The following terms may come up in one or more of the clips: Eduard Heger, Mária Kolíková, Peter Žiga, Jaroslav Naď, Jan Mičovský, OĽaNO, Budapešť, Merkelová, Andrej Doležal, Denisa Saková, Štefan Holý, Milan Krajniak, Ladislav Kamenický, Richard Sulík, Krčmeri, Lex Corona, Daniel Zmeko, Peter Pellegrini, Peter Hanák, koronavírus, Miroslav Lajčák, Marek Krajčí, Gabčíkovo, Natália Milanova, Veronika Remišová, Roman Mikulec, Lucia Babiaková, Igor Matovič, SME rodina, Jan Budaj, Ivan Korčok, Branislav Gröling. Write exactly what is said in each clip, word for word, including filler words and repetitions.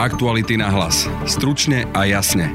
Aktuality na hlas. Stručne a jasne.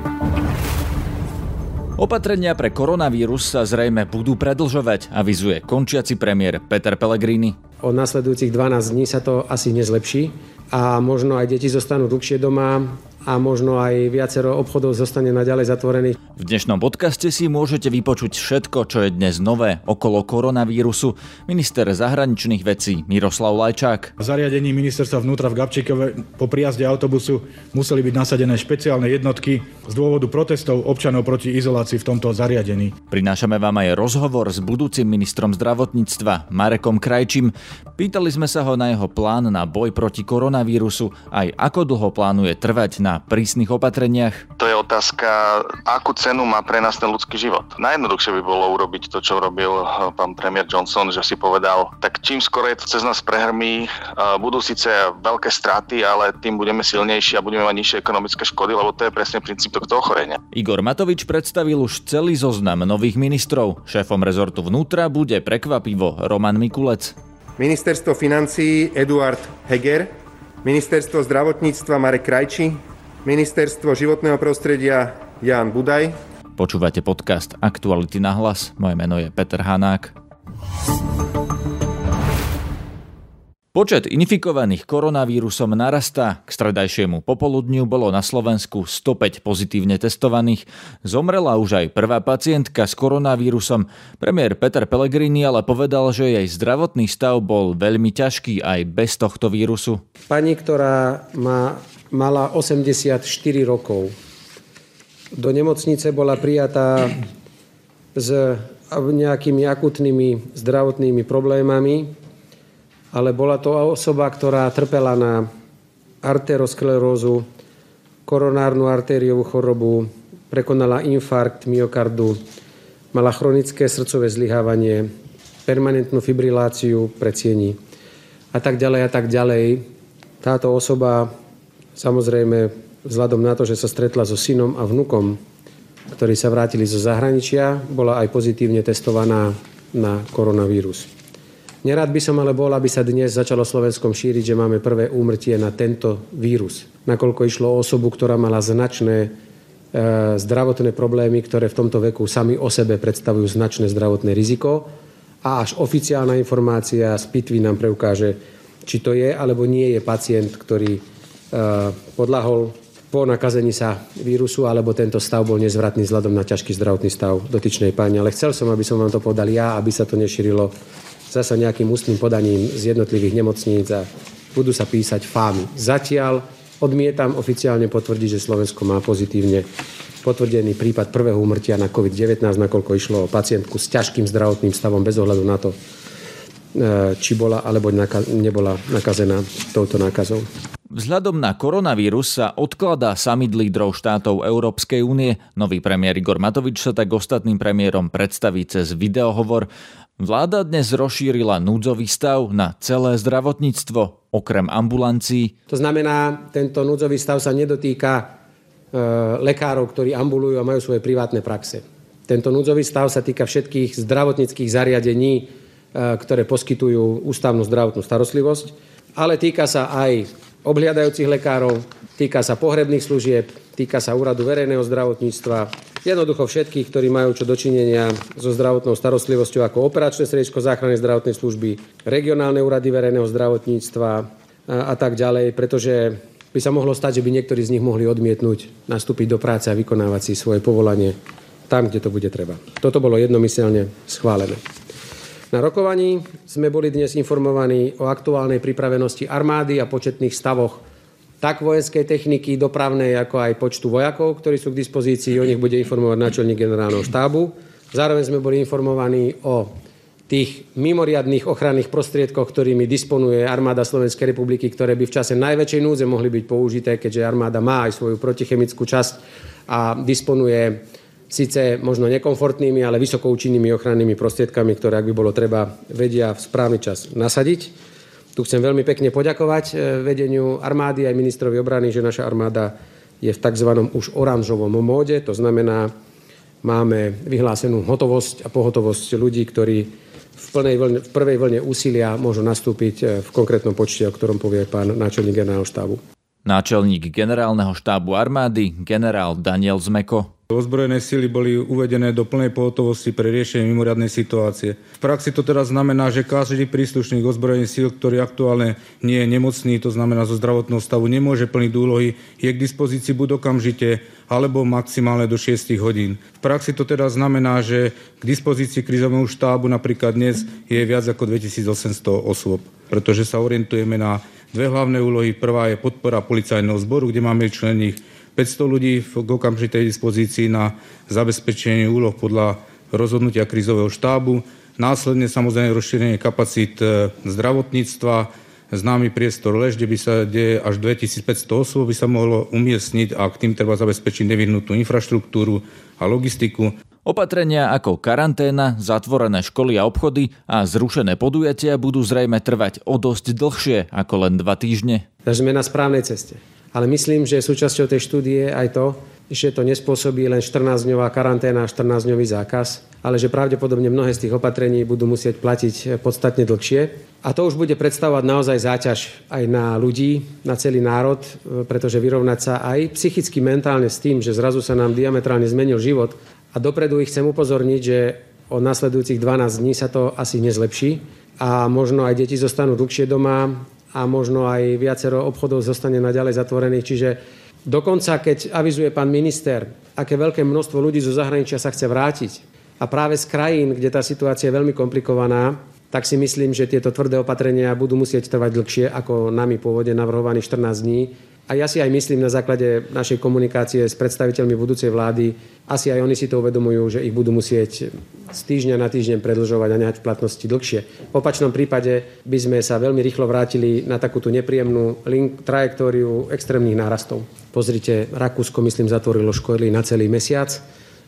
Opatrenia pre koronavírus sa zrejme budú predlžovať, avizuje končiaci premiér Peter Pellegrini. Od nasledujúcich dvanásť dní sa to asi nezlepší a možno aj deti zostanú dlhšie doma a možno aj viacero obchodov zostane naďalej zatvorených. V dnešnom podcaste si môžete vypočuť všetko, čo je dnes nové okolo koronavírusu. Minister zahraničných vecí Miroslav Lajčák. Zariadení ministerstva vnútra v Gabčíkove po prijazde autobusu museli byť nasadené špeciálne jednotky z dôvodu protestov občanov proti izolácii v tomto zariadení. Prinášame vám aj rozhovor s budúcim ministrom zdravotníctva Marekom Krajčím. Pýtali sme sa ho na jeho plán na boj proti koronavírusu, aj ako dlho plánuje trvať na prísnych opatreniach. To je otázka, akú cenu má pre nás ten ľudský život. Najjednoduchšie by bolo urobiť to, čo robil pán premiér Johnson, že si povedal, tak čím skôr je to cez nás prehrmí, budú síce veľké straty, ale tým budeme silnejší a budeme mať nižšie ekonomické škody, lebo to je presne princíp tohto ochorenia. Igor Matovič predstavil už celý zoznam nových ministrov. Šéfom rezortu vnútra bude prekvapivo Roman Mikulec. Ministerstvo financií Eduard Heger, Ministerstvo zdravotníctva Marek Krajčí, Ministerstvo životného prostredia Jan Budaj. Počúvate podcast Aktuality na hlas. Moje meno je Peter Hanák. Počet infikovaných koronavírusom narastá. K stredajšiemu popoludniu bolo na Slovensku stopäť pozitívne testovaných. Zomrela už aj prvá pacientka s koronavírusom. Premiér Peter Pellegrini ale povedal, že jej zdravotný stav bol veľmi ťažký aj bez tohto vírusu. Pani, ktorá má, mala osemdesiatštyri rokov, do nemocnice bola prijatá s nejakými akutnými zdravotnými problémami, ale bola to osoba, ktorá trpela na arterosklerózu, koronárnu artériovú chorobu, prekonala infarkt myokardu, mala chronické srdcové zlyhávanie, permanentnú fibriláciu predsiení a tak ďalej a tak ďalej. Táto osoba samozrejme vzhľadom na to, že sa stretla so synom a vnukom, ktorí sa vrátili zo zahraničia, bola aj pozitívne testovaná na koronavírus. Nerad by som ale bol, aby sa dnes začalo Slovenskom šíriť, že máme prvé úmrtie na tento vírus, nakoľko išlo o osobu, ktorá mala značné e, zdravotné problémy, ktoré v tomto veku sami o sebe predstavujú značné zdravotné riziko a až oficiálna informácia z pitvy nám preukáže, či to je alebo nie je pacient, ktorý e, podľahol po nakazení sa vírusu, alebo tento stav bol nezvratný vzhľadom na ťažký zdravotný stav dotyčnej pani. Ale chcel som, aby som vám to povedal ja, aby sa to nešírilo zasa nejakým ústnym podaním z jednotlivých nemocníc a budú sa písať fámy. Zatiaľ odmietam oficiálne potvrdiť, že Slovensko má pozitívne potvrdený prípad prvého úmrtia na covid devätnásť, nakoľko išlo o pacientku s ťažkým zdravotným stavom bez ohľadu na to, či bola alebo nebola nakazená touto nákazou. Vzhľadom na koronavírus sa odkladá summit lídrov štátov Európskej únie. Nový premiér Igor Matovič sa tak ostatným premiérom predstaví cez videohovor. Vláda dnes rozšírila núdzový stav na celé zdravotníctvo, okrem ambulancií. To znamená, tento núdzový stav sa nedotýka e, lekárov, ktorí ambulujú a majú svoje privátne praxe. Tento núdzový stav sa týka všetkých zdravotníckych zariadení, e, ktoré poskytujú ústavnú zdravotnú starostlivosť, ale týka sa aj obhliadajúcich lekárov, týka sa pohrebných služieb, týka sa úradu verejného zdravotníctva, jednoducho všetkých, ktorí majú čo dočinenia so zdravotnou starostlivosťou ako operačné stredisko záchrannej zdravotnej služby, regionálne úrady verejného zdravotníctva a, a tak ďalej, pretože by sa mohlo stať, že by niektorí z nich mohli odmietnúť nastúpiť do práce a vykonávať si svoje povolanie tam, kde to bude treba. Toto bolo jednomyselne schválené. Na rokovaní sme boli dnes informovaní o aktuálnej pripravenosti armády a početných stavoch tak vojenskej techniky, dopravnej, ako aj počtu vojakov, ktorí sú k dispozícii. O nich bude informovať náčelník generálneho štábu. Zároveň sme boli informovaní o tých mimoriadnych ochranných prostriedkoch, ktorými disponuje armáda Slovenskej republiky, ktoré by v čase najväčšej núdze mohli byť použité, keďže armáda má aj svoju protichemickú časť a disponuje síce možno nekomfortnými, ale vysokoučinnými ochrannými prostriedkami, ktoré, ak by bolo treba, vedia v správny čas nasadiť. Tu chcem veľmi pekne poďakovať vedeniu armády aj ministrovi obrany, že naša armáda je v tzv. Už oranžovom móde. To znamená, máme vyhlásenú hotovosť a pohotovosť ľudí, ktorí v, plnej vlne, v prvej vlne úsilia môžu nastúpiť v konkrétnom počte, o ktorom povie pán náčelník generálneho štábu. Náčelník generálneho štábu armády, generál Daniel Zmeko. Ozbrojené sily boli uvedené do plnej pohotovosti pre riešenie mimoriadnej situácie. V praxi to teda znamená, že každý príslušník ozbrojených síl, ktorý aktuálne nie je nemocný, to znamená zo zdravotného stavu, nemôže plniť úlohy, je k dispozícii buď okamžite, alebo maximálne do šesť hodín. V praxi to teda znamená, že k dispozícii krízovému štábu napríklad dnes je viac ako dvetisícosemsto osôb, pretože sa orientujeme na dve hlavné úlohy. Prvá je podpora policajného zboru, kde máme členných päťsto ľudí v okamžitej dispozícii na zabezpečenie úloh podľa rozhodnutia krízového štábu. Následne samozrejme rozšírenie kapacít zdravotníctva, známy priestor Lež, kde by sa kde až dvetisícpäťsto osôb by sa mohlo umiestniť a k tým treba zabezpečiť nevyhnutú infraštruktúru a logistiku. Opatrenia ako karanténa, zatvorené školy a obchody a zrušené podujatia budú zrejme trvať o dosť dlhšie ako len dva týždne. Takže sme na správnej ceste. Ale myslím, že súčasťou tej štúdie je aj to, že to nespôsobí len štrnásťdňová karanténa a štrnásťdňový zákaz, ale že pravdepodobne mnohé z tých opatrení budú musieť platiť podstatne dlhšie. A to už bude predstavovať naozaj záťaž aj na ľudí, na celý národ, pretože vyrovnať sa aj psychicky, mentálne s tým, že zrazu sa nám diametrálne zmenil život. A dopredu ich chcem upozorniť, že od nasledujúcich dvanásť dní sa to asi nezlepší a možno aj deti zostanú dlhšie doma, a možno aj viacero obchodov zostane naďalej zatvorených. Čiže dokonca, keď avizuje pán minister, aké veľké množstvo ľudí zo zahraničia sa chce vrátiť a práve z krajín, kde tá situácia je veľmi komplikovaná, tak si myslím, že tieto tvrdé opatrenia budú musieť trvať dlhšie ako nami pôvodne navrhovaných štrnásť dní. A ja si aj myslím na základe našej komunikácie s predstaviteľmi budúcej vlády, asi aj oni si to uvedomujú, že ich budú musieť z týždňa na týždeň predĺžovať a nehať v platnosti dlhšie. V opačnom prípade by sme sa veľmi rýchlo vrátili na takúto nepríjemnú link, trajektóriu extrémnych nárastov. Pozrite, Rakúsko, myslím, zatvorilo školy na celý mesiac.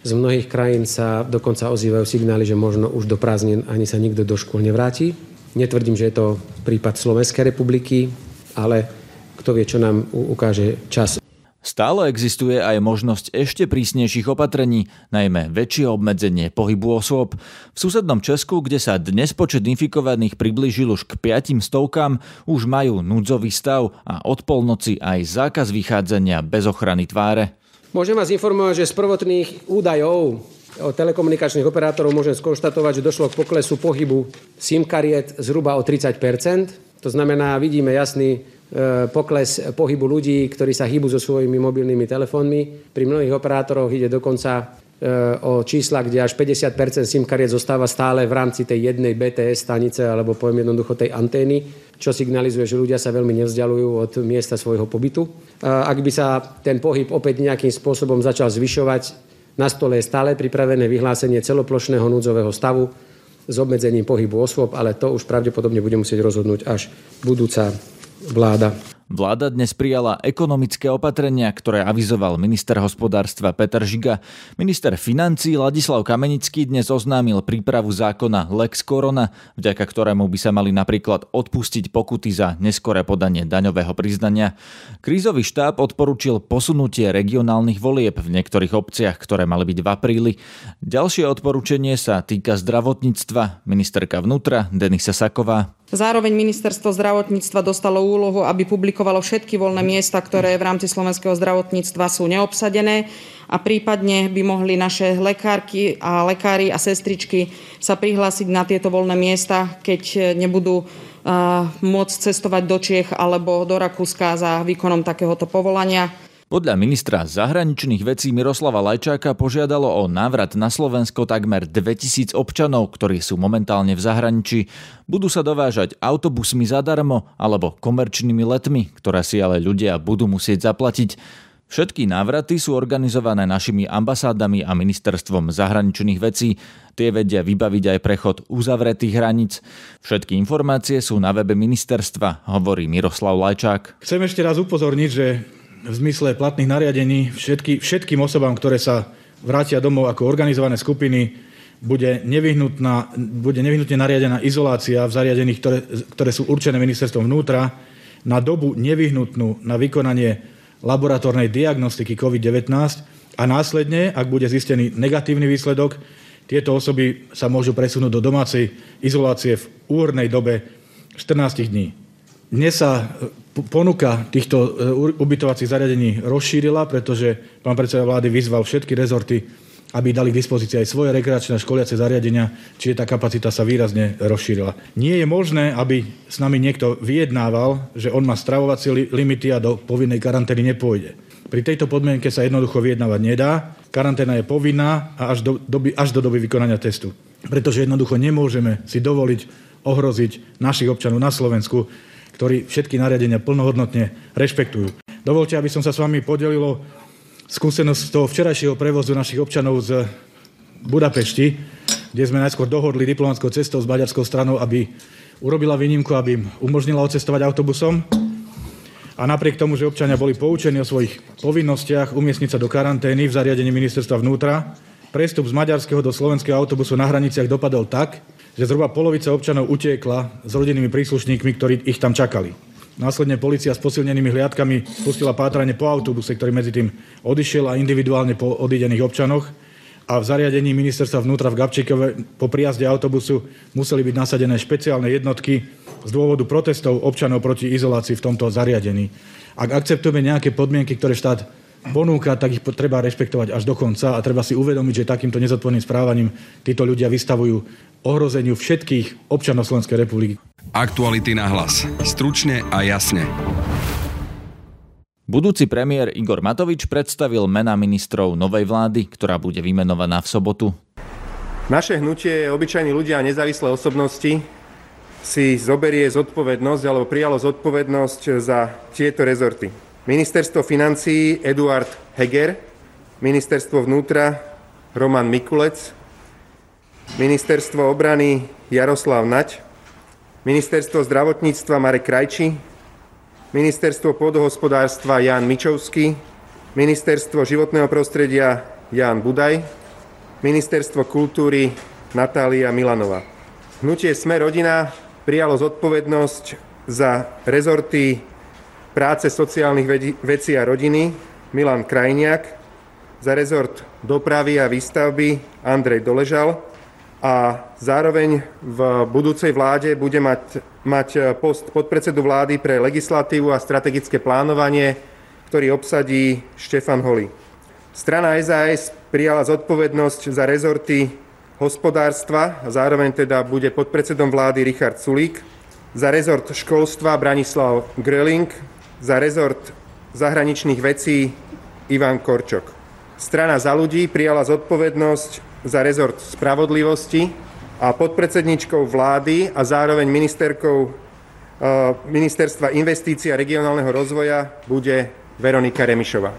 Z mnohých krajín sa dokonca ozývajú signály, že možno už do prázdnin ani sa nikto do škôl nevráti. Netvrdím, že je to prípad Slovenskej republiky, ale kto vie, čo nám ukáže čas. Stále existuje aj možnosť ešte prísnejších opatrení, najmä väčšie obmedzenie pohybu osôb. V susednom Česku, kde sa dnes počet infikovaných priblížil už k piatim stovkám, už majú núdzový stav a od polnoci aj zákaz vychádzania bez ochrany tváre. Môžem vás informovať, že z prvotných údajov od telekomunikačných operátorov môžem skonštatovať, že došlo k poklesu pohybu SIM kariet zhruba o tridsať percent. To znamená, vidíme jasný pokles pohybu ľudí, ktorí sa hýbu so svojimi mobilnými telefónmi. Pri mnohých operátoroch ide dokonca o čísla, kde až päťdesiat percent SIM kariet zostáva stále v rámci tej jednej bé té es stanice, alebo poviem jednoducho tej antény, čo signalizuje, že ľudia sa veľmi nevzdialujú od miesta svojho pobytu. Ak by sa ten pohyb opäť nejakým spôsobom začal zvyšovať, na stole je stále pripravené vyhlásenie celoplošného núdzového stavu s obmedzením pohybu osôb, ale to už pravdepodobne bude musieť rozhodnúť až budúca vláda. Vláda dnes prijala ekonomické opatrenia, ktoré avizoval minister hospodárstva Peter Žiga. Minister financií Ladislav Kamenický dnes oznámil prípravu zákona Lex Corona, vďaka ktorému by sa mali napríklad odpustiť pokuty za neskoré podanie daňového priznania. Krízový štáb odporučil posunutie regionálnych volieb v niektorých obciach, ktoré mali byť v apríli. Ďalšie odporúčanie sa týka zdravotníctva. Ministerka vnútra Denisa Saková. Zároveň ministerstvo zdravotníctva dostalo úlohu, aby publikovalo všetky voľné miesta, ktoré v rámci slovenského zdravotníctva sú neobsadené a prípadne by mohli naše lekárky a lekári a sestričky sa prihlásiť na tieto voľné miesta, keď nebudú uh, môcť cestovať do Čiech alebo do Rakúska za výkonom takéhoto povolania. Podľa ministra zahraničných vecí Miroslava Lajčáka požiadalo o návrat na Slovensko takmer dvetisíc občanov, ktorí sú momentálne v zahraničí. Budú sa dovážať autobusmi zadarmo alebo komerčnými letmi, ktoré si ale ľudia budú musieť zaplatiť. Všetky návraty sú organizované našimi ambasádami a ministerstvom zahraničných vecí. Tie vedia vybaviť aj prechod uzavretých hraníc. Všetky informácie sú na webe ministerstva, hovorí Miroslav Lajčák. Chcem ešte raz upozorniť, že v zmysle platných nariadení všetky, všetkým osobám, ktoré sa vrátia domov ako organizované skupiny, bude, bude nevyhnutne nariadená izolácia v zariadeniach, ktoré, ktoré sú určené ministerstvom vnútra, na dobu nevyhnutnú na vykonanie laboratórnej diagnostiky covid devätnásť a následne, ak bude zistený negatívny výsledok, tieto osoby sa môžu presunúť do domácej izolácie v úhrnej dobe štrnásť dní. Dnes sa ponuka týchto ubytovacích zariadení rozšírila, pretože pán predseda vlády vyzval všetky rezorty, aby dali k dispozícii aj svoje rekreačné a školiace zariadenia, čiže tá kapacita sa výrazne rozšírila. Nie je možné, aby s nami niekto vyjednával, že on má stravovacie limity a do povinnej karantény nepôjde. Pri tejto podmienke sa jednoducho vyjednávať nedá. Karanténa je povinná a až do doby, až do doby vykonania testu. Pretože jednoducho nemôžeme si dovoliť ohroziť našich občanov na Slovensku, ktorí všetky nariadenia plnohodnotne rešpektujú. Dovolte, aby som sa s vami podelilo skúsenosť z toho včerajšieho prevozu našich občanov z Budapešti, kde sme najskôr dohodli diplomatickou cestou s maďarskou stranou, aby urobila výnimku, aby im umožnila odcestovať autobusom. A napriek tomu, že občania boli poučení o svojich povinnostiach umiestniť sa do karantény v zariadení ministerstva vnútra, prestup z maďarského do slovenského autobusu na hraniciach dopadol tak, že zhruba polovica občanov utiekla s rodinnými príslušníkmi, ktorí ich tam čakali. Následne polícia s posilnenými hliadkami spustila pátranie po autobuse, ktorý medzi tým odišiel, a individuálne po odídených občanoch. A v zariadení ministerstva vnútra v Gabčíkove po prijazde autobusu museli byť nasadené špeciálne jednotky z dôvodu protestov občanov proti izolácii v tomto zariadení. Ak akceptujeme nejaké podmienky, ktoré štát ponúka, tak ich treba rešpektovať až do konca a treba si uvedomiť, že takýmto nezodpovedným správaním títo ľudia vystavujú ohrozeniu všetkých občanov Slovenskej republiky. Aktuality na hlas. Stručne a jasne. Budúci premiér Igor Matovič predstavil mená ministrov novej vlády, ktorá bude vymenovaná v sobotu. Naše hnutie, obyčajní ľudia a nezávislé osobnosti, si zoberie zodpovednosť alebo prijalo zodpovednosť za tieto rezorty. Ministerstvo financií Eduard Heger, ministerstvo vnútra Roman Mikulec, ministerstvo obrany Jaroslav Naď, ministerstvo zdravotníctva Marek Krajčí, ministerstvo pôdohospodárstva Jan Mičovský, ministerstvo životného prostredia Jan Budaj, ministerstvo kultúry Natália Milanova. Hnutie SME rodina prijalo zodpovednosť za rezorty práce, sociálnych vecí a rodiny Milan Krajniak, za rezort dopravy a výstavby Andrej Doležal a zároveň v budúcej vláde bude mať mať post podpredsedu vlády pre legislatívu a strategické plánovanie, ktorý obsadí Štefan Holý. Strana es a es prijala zodpovednosť za rezorty hospodárstva, a zároveň teda bude podpredsedom vlády Richard Sulík, za rezort školstva Branislav Gröling, za rezort zahraničných vecí Ivan Korčok. Strana Za ľudí prijala zodpovednosť za rezort spravodlivosti a podpredsedničkou vlády a zároveň ministerkou ministerstva investícií a regionálneho rozvoja bude Veronika Remišová.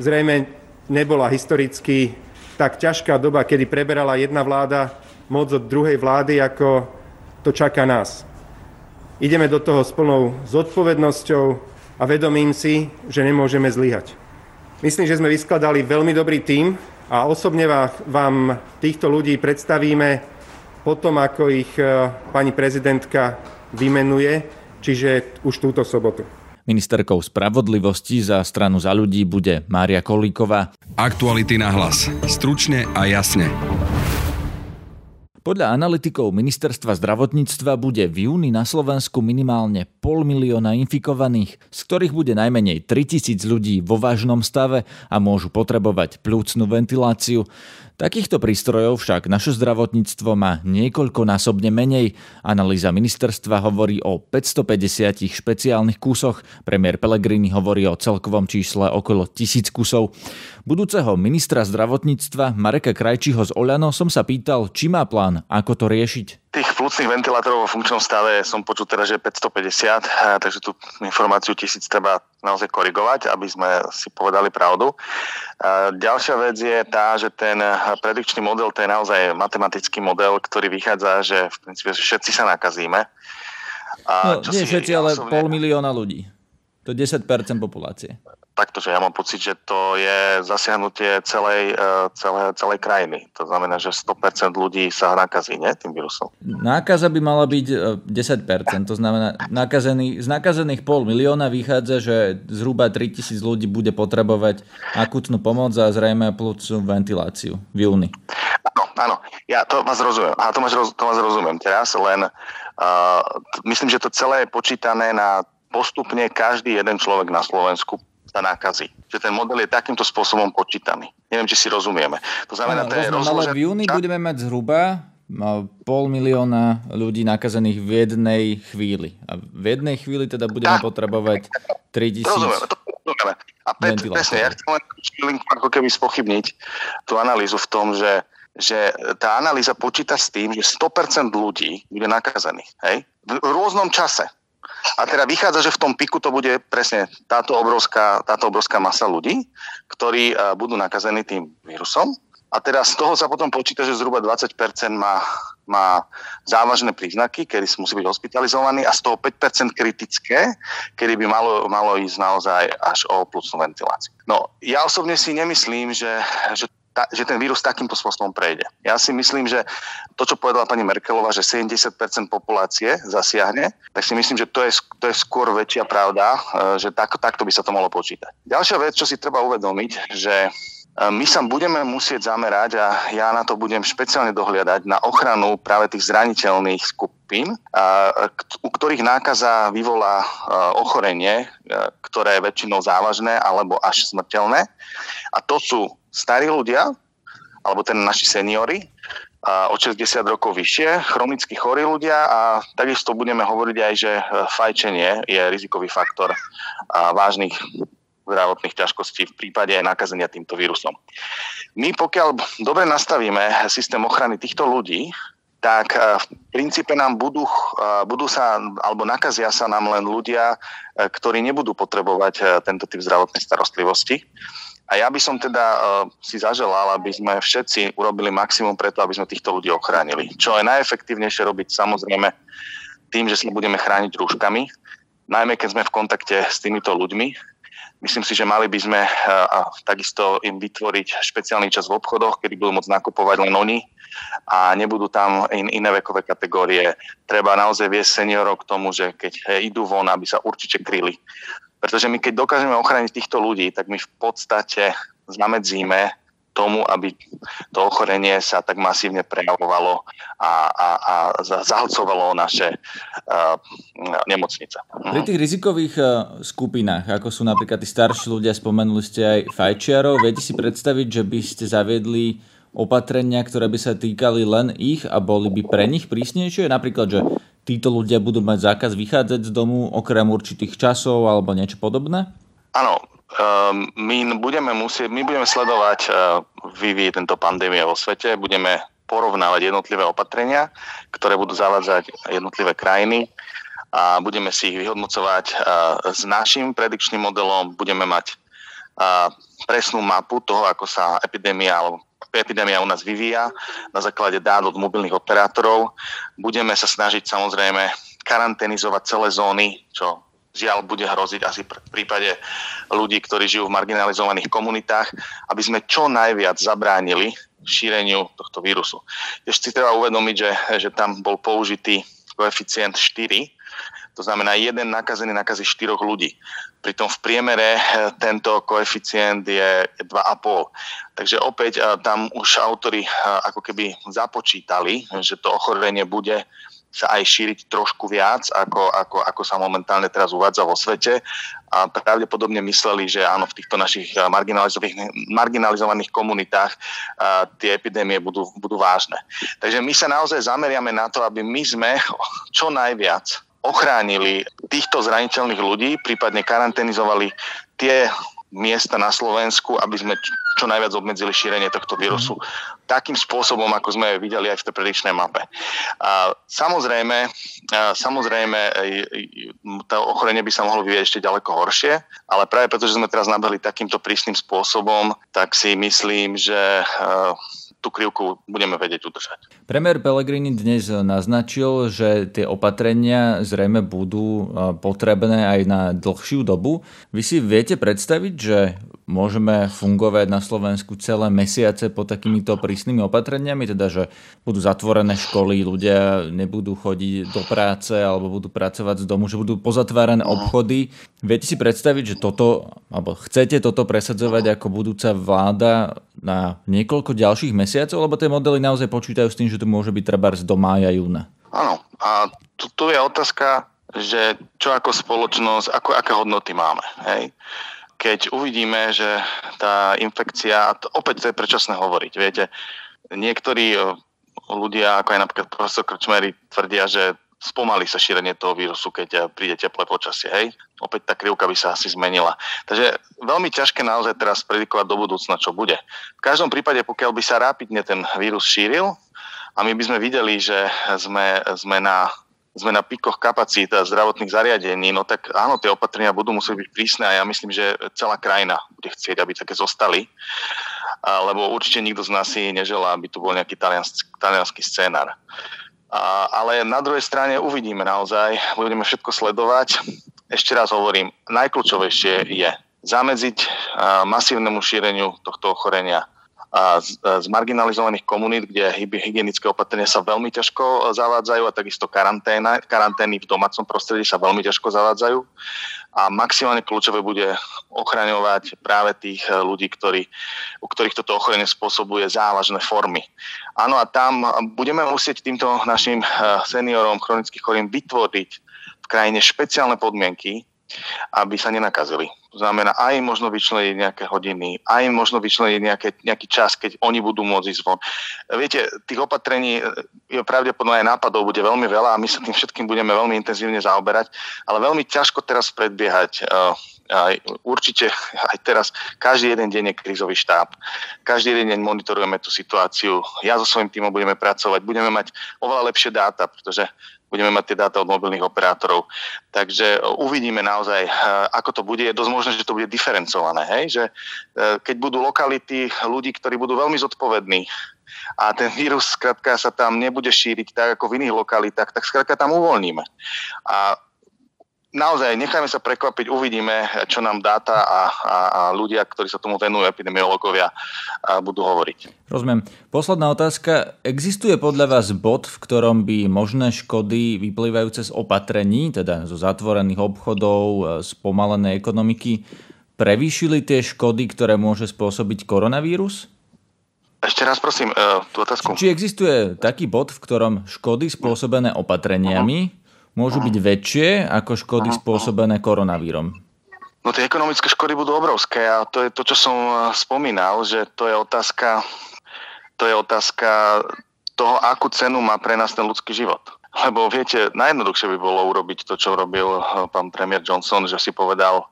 Zrejme nebola historicky tak ťažká doba, kedy preberala jedna vláda moc od druhej vlády, ako to čaká nás. Ideme do toho s plnou zodpovednosťou a vedomím si, že nemôžeme zlyhať. Myslím, že sme vyskladali veľmi dobrý tím a osobne vám týchto ľudí predstavíme potom, ako ich pani prezidentka vymenuje, čiže už túto sobotu. Ministerkou spravodlivosti za stranu Za ľudí bude Mária Kolíková. Aktuality na hlas. Stručne a jasne. Podľa analytikov ministerstva zdravotníctva bude v júni na Slovensku minimálne pol milióna infikovaných, z ktorých bude najmenej tritisíc ľudí vo vážnom stave a môžu potrebovať pľúcnu ventiláciu. Takýchto prístrojov však naše zdravotníctvo má niekoľkonásobne menej. Analýza ministerstva hovorí o päťstopäťdesiat špeciálnych kusoch. Premiér Pellegrini hovorí o celkovom čísle okolo tisíc kusov. Budúceho ministra zdravotníctva Mareka Krajčího z OĽaNO som sa pýtal, či má plán, ako to riešiť. Tých plúcnych ventilátorov vo funkčnom stave som počul teraz, že päťstopäťdesiat, takže tú informáciu tisíc treba naozaj korigovať, aby sme si povedali pravdu. Ďalšia vec je tá, že ten predikčný model, to je naozaj matematický model, ktorý vychádza, že v princípe všetci sa nakazíme. A no, nie všetci, ale osobne pol milióna ľudí. To je desať percent populácie. Taktože ja mám pocit, že to je zasiahnutie celej, celé, celej krajiny. To znamená, že sto percent ľudí sa nakazí, nie, tým vírusom. Nákaza by mala byť desať percent. To znamená, nakazený, z nakazených pol milióna vychádza, že zhruba tritisíc ľudí bude potrebovať akútnu pomoc a zrejme plúcnu ventiláciu v júni. Áno, áno. Ja to vás rozumiem. A to, to vás rozumiem teraz, len uh, myslím, že to celé je počítané na postupne každý jeden človek na Slovensku sa nakazí. Že ten model je takýmto spôsobom počítaný. Neviem, či si rozumieme. To znamená, no, rozumiem, rozložen... ale v júni budeme mať zhruba pol milióna ľudí nakazených v jednej chvíli. A v jednej chvíli teda budeme tá. potrebovať tritisíc. Rozumiem, to rozumieme. A pet, presne, ja chcem len ako keby spochybniť tú analýzu v tom, že že tá analýza počíta s tým, že sto percent ľudí bude nakazených, hej? V rôznom čase. A teda vychádza, že v tom piku to bude presne táto obrovská, táto obrovská masa ľudí, ktorí uh, budú nakazení tým vírusom. A teda z toho sa potom počíta, že zhruba dvadsať percent má, má závažné príznaky, kedy musí byť hospitalizovaný, a z toho päť percent kritické, kedy by malo, malo ísť naozaj až o plúcnu ventiláciu. No, ja osobne si nemyslím, že... že že ten vírus takýmto spôsobom prejde. Ja si myslím, že to, čo povedala pani Merkelová, že sedemdesiat percent populácie zasiahne, tak si myslím, že to je, to je skôr väčšia pravda, že tak, takto by sa to mohlo počítať. Ďalšia vec, čo si treba uvedomiť, že my sa budeme musieť zamerať, a ja na to budem špeciálne dohliadať, na ochranu práve tých zraniteľných skupín, u ktorých nákaza vyvolá ochorenie, ktoré je väčšinou závažné alebo až smrteľné. A to sú starí ľudia, alebo ten naši seniori, od šesťdesiat rokov vyššie, chronicky chorí ľudia, a takisto budeme hovoriť aj, že fajčenie je rizikový faktor vážnych zdravotných ťažkostí v prípade nakazenia týmto vírusom. My pokiaľ dobre nastavíme systém ochrany týchto ľudí, tak v princípe nám budú, budú sa, alebo nakazia sa nám len ľudia, ktorí nebudú potrebovať tento typ zdravotnej starostlivosti. A ja by som teda uh, si zaželal, aby sme všetci urobili maximum preto, aby sme týchto ľudí ochránili. Čo je najefektívnejšie robiť samozrejme tým, že sa budeme chrániť rúškami, najmä keď sme v kontakte s týmito ľuďmi. Myslím si, že mali by sme uh, a takisto im vytvoriť špeciálny čas v obchodoch, kedy budú môcť nakupovať len oni a nebudú tam in, iné vekové kategórie. Treba naozaj viesť seniorov k tomu, že keď idú von, aby sa určite kryli. Pretože my keď dokážeme ochrániť týchto ľudí, tak my v podstate zamedzíme tomu, aby to ochorenie sa tak masívne prejavovalo a, a, a zahlcovalo naše uh, nemocnice. Pri tých rizikových skupinách, ako sú napríklad tí starší ľudia, spomenuli ste aj fajčiarov, viete si predstaviť, že by ste zaviedli opatrenia, ktoré by sa týkali len ich a boli by pre nich prísnejšie? Napríklad, že títo ľudia budú mať zákaz vychádzať z domu okrem určitých časov alebo niečo podobné? Áno, my budeme musieť, my budeme sledovať vývoj tejto pandémie vo svete, budeme porovnávať jednotlivé opatrenia, ktoré budú zavádzať jednotlivé krajiny, a budeme si ich vyhodnocovať s našim predikčným modelom, budeme mať presnú mapu toho, ako sa epidémia alebo epidémia u nás vyvíja na základe dát od mobilných operátorov. Budeme sa snažiť samozrejme karanténizovať celé zóny, čo žiaľ bude hroziť asi v prípade ľudí, ktorí žijú v marginalizovaných komunitách, aby sme čo najviac zabránili šíreniu tohto vírusu. Ešte si treba uvedomiť, že, že tam bol použitý koeficient štyri, to znamená jeden nakazený nakazí štyroch ľudí. Pritom v priemere tento koeficient je dva a pol. Takže opäť tam už autori ako keby započítali, že to ochorenie bude sa aj šíriť trošku viac, ako, ako, ako sa momentálne teraz uvádza vo svete. A pravdepodobne mysleli, že áno, v týchto našich marginalizovaných komunitách a, tie epidémie budú, budú vážne. Takže my sa naozaj zameriame na to, aby my sme čo najviac ochránili týchto zraniteľných ľudí, prípadne karanténizovali tie miesta na Slovensku, aby sme čo najviac obmedzili šírenie tohto vírusu takým spôsobom, ako sme videli aj v tej predikčnej mape. A samozrejme, samozrejme, to ochorenie by sa mohlo vyvíjať ešte ďaleko horšie, ale práve preto, že sme teraz nabehli takýmto prísnym spôsobom, tak si myslím, že tú krivku budeme vedieť udržať. Premiér Pellegrini dnes naznačil, že tie opatrenia zrejme budú potrebné aj na dlhšiu dobu. Vy si viete predstaviť, že môžeme fungovať na Slovensku celé mesiace pod takýmito prísnymi opatreniami, teda že budú zatvorené školy, ľudia nebudú chodiť do práce alebo budú pracovať z domu, že budú pozatvárané obchody. Viete si predstaviť, že toto, alebo chcete toto presadzovať ako budúca vláda na niekoľko ďalších mesiacov, lebo tie modely naozaj počítajú s tým, že to môže byť trebárs do mája, júna? Áno, a tu je otázka že čo ako spoločnosť, ako, aké hodnoty máme. Hej? Keď uvidíme, že tá infekcia, to opäť to je predčasné hovoriť, viete, niektorí ľudia, ako aj napríklad profesor Krčmeri, tvrdia, že spomalí sa šírenie toho vírusu, keď príde teplé počasie, hej? Opäť tá krivka by sa asi zmenila. Takže veľmi ťažké naozaj teraz predikovať do budúcna, čo bude. V každom prípade, pokiaľ by sa rápidne ten vírus šíril a my by sme videli, že sme, sme, na, sme na pikoch kapacít zdravotných zariadení, no tak áno, tie opatrenia budú musieť byť prísne a ja myslím, že celá krajina bude chcieť, aby také zostali, lebo určite nikto z nás si neželá, aby tu bol nejaký taliansky scénar. A, ale na druhej strane uvidíme naozaj, budeme všetko sledovať. Ešte raz hovorím, najkľúčovejšie je zamedziť a, masívnemu šíreniu tohto ochorenia a, z, a, z marginalizovaných komunít, kde hygienické opatrenia sa veľmi ťažko zavádzajú a takisto karanténa, karantény v domácom prostredí sa veľmi ťažko zavádzajú. A maximálne kľúčové bude ochraňovať práve tých ľudí, ktorí, u ktorých toto ochorenie spôsobuje závažné formy. Áno, a tam budeme musieť týmto našim seniorom, chronických chorým vytvoriť v krajine špeciálne podmienky, aby sa nenakazili. To znamená, aj možno vyčleniť nejaké hodiny, aj možno vyčleniť nejaké, nejaký čas, keď oni budú môcť ísť von. Viete, tých opatrení, pravdepodobne aj nápadov bude veľmi veľa a my sa tým všetkým budeme veľmi intenzívne zaoberať, ale veľmi ťažko teraz predbiehať. Určite aj teraz, každý jeden deň je krízový štáb, každý jeden deň monitorujeme tú situáciu, ja so svojím tímom budeme pracovať, budeme mať oveľa lepšie dáta, pretože budeme mať tie dáta od mobilných operátorov. Takže uvidíme naozaj, ako to bude. Je dosť možné, že to bude diferencované. Hej? Že keď budú lokality ľudí, ktorí budú veľmi zodpovední a ten vírus skrátka sa tam nebude šíriť tak ako v iných lokalitách, tak skrátka tam uvoľníme. A naozaj, nechajme sa prekvapiť, uvidíme, čo nám dáta a, a, a ľudia, ktorí sa tomu venujú, epidemiológovia, budú hovoriť. Rozumiem. Posledná otázka. Existuje podľa vás bod, v ktorom by možné škody vyplývajúce z opatrení, teda zo zatvorených obchodov, spomalenej ekonomiky, prevýšili tie škody, ktoré môže spôsobiť koronavírus? Ešte raz prosím, tú otázku. Či existuje taký bod, v ktorom škody spôsobené opatreniami uh-huh. môžu byť väčšie ako škody spôsobené koronavírom? No tie ekonomické škody budú obrovské a to je to, čo som spomínal, že to je otázka, to je otázka toho, akú cenu má pre nás ten ľudský život. Lebo viete, najjednoduchšie by bolo urobiť to, čo robil pán premiér Johnson, že si povedal,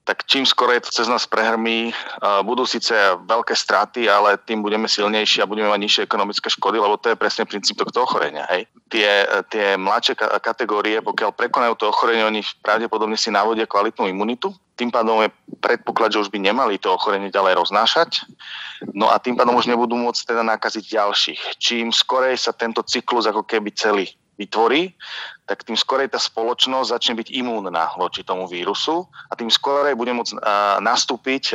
tak čím skôr je to cez nás prehrmí, budú síce veľké straty, ale tým budeme silnejší a budeme mať nižšie ekonomické škody, lebo to je presne princíp tohto ochorenia. Hej. Tie, tie mladšie kategórie, pokiaľ prekonajú to ochorenie, oni pravdepodobne si navodia kvalitnú imunitu. Tým pádom je predpoklad, že už by nemali to ochorenie ďalej roznášať. No a tým pádom už nebudú môcť teda nakaziť ďalších. Čím skorej sa tento cyklus ako keby celý vytvorí, tak tým skorej tá spoločnosť začne byť imúnna voči tomu vírusu a tým skorej bude môcť nastúpiť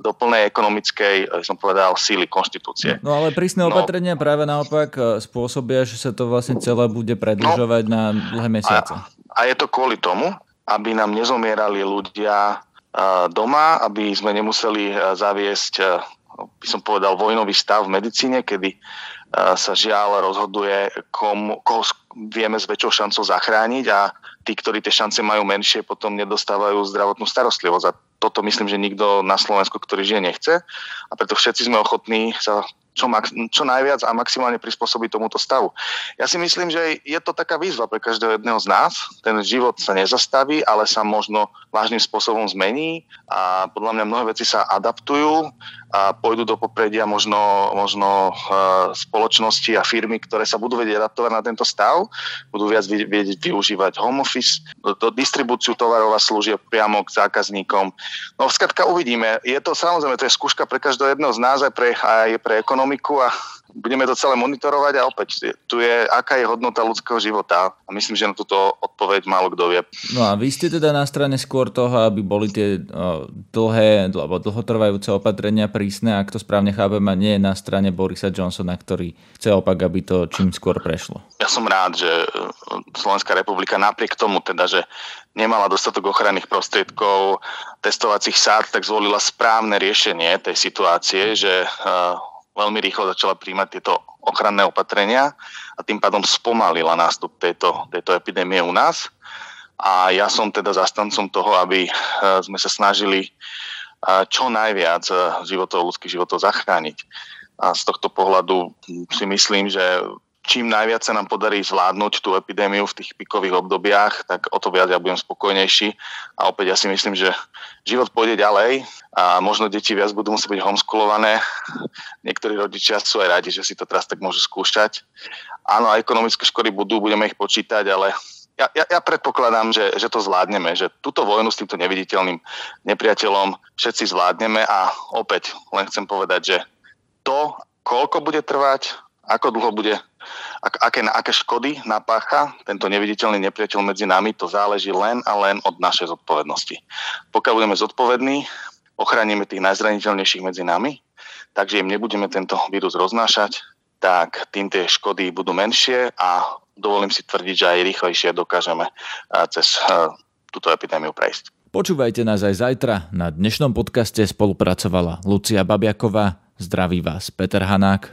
do plnej ekonomickej, som povedal, síly konštitúcie. No ale prísne opatrenia no, práve naopak spôsobia, že sa to vlastne celé bude predĺžovať no, na dlhé mesiace. A, a je to kvôli tomu, aby nám nezomierali ľudia doma, aby sme nemuseli zaviesť, by som povedal, vojnový stav v medicíne, kedy sa žiaľ rozhoduje, komu, koho vieme s väčšou šancou zachrániť a tí, ktorí tie šance majú menšie, potom nedostávajú zdravotnú starostlivosť. A toto myslím, že nikto na Slovensku, ktorý žije, nechce. A preto všetci sme ochotní sa čo, čo najviac a maximálne prispôsobiť tomuto stavu. Ja si myslím, že je to taká výzva pre každého jedného z nás. Ten život sa nezastaví, ale sa možno vážnym spôsobom zmení a podľa mňa mnohé veci sa adaptujú a pôjdu do popredia možno, možno spoločnosti a firmy, ktoré sa budú vedieť adaptovať na tento stav, budú viac vedieť využívať home office, do distribúciu tovarov a služieb priamo k zákazníkom. No skrátka uvidíme. Je to samozrejme, to je skúška pre každého jedného z nás aj pre, aj pre ekonomiku a budeme to celé monitorovať a opäť tu je, aká je hodnota ľudského života a myslím, že na túto odpoveď málo kto vie. No a vy ste teda na strane skôr toho, aby boli tie dlhé alebo dlhotrvajúce opatrenia prísne, ak to správne chápem, a nie je na strane Borisa Johnsona, ktorý chce opak, aby to čím skôr prešlo. Ja som rád, že Slovenská republika napriek tomu teda, že nemala dostatok ochranných prostriedkov, testovacích sád, tak zvolila správne riešenie tej situácie, že veľmi rýchlo začala príjmať tieto ochranné opatrenia a tým pádom spomalila nástup tejto, tejto epidémie u nás. A ja som teda zastancom toho, aby sme sa snažili čo najviac životov, ľudských životov zachrániť. A z tohto pohľadu si myslím, že čím najviac sa nám podarí zvládnuť tú epidémiu v tých pikových obdobiach, tak o to viac ja budem spokojnejší. A opäť ja si myslím, že život pôjde ďalej a možno deti viac budú musieť byť homeschoolované. Niektorí rodičia sú aj radi, že si to teraz tak môžu skúšať. Áno, a ekonomické škody budú, budeme ich počítať, ale ja, ja, ja predpokladám, že, že to zvládneme, že túto vojnu s týmto neviditeľným nepriateľom všetci zvládneme. A opäť len chcem povedať, že to, koľko bude trvať, ako dlho bude, aké, aké škody napácha tento neviditeľný nepriateľ medzi nami, to záleží len a len od našej zodpovednosti. Pokiaľ budeme zodpovední, ochránime tých najzraniteľnejších medzi nami, takže im nebudeme tento vírus roznášať, tak tým tie škody budú menšie a dovolím si tvrdiť, že aj rýchlejšie dokážeme cez túto epidémiu prejsť. Počúvajte nás aj zajtra. Na dnešnom podcaste spolupracovala Lucia Babiaková. Zdraví vás Peter Hanák.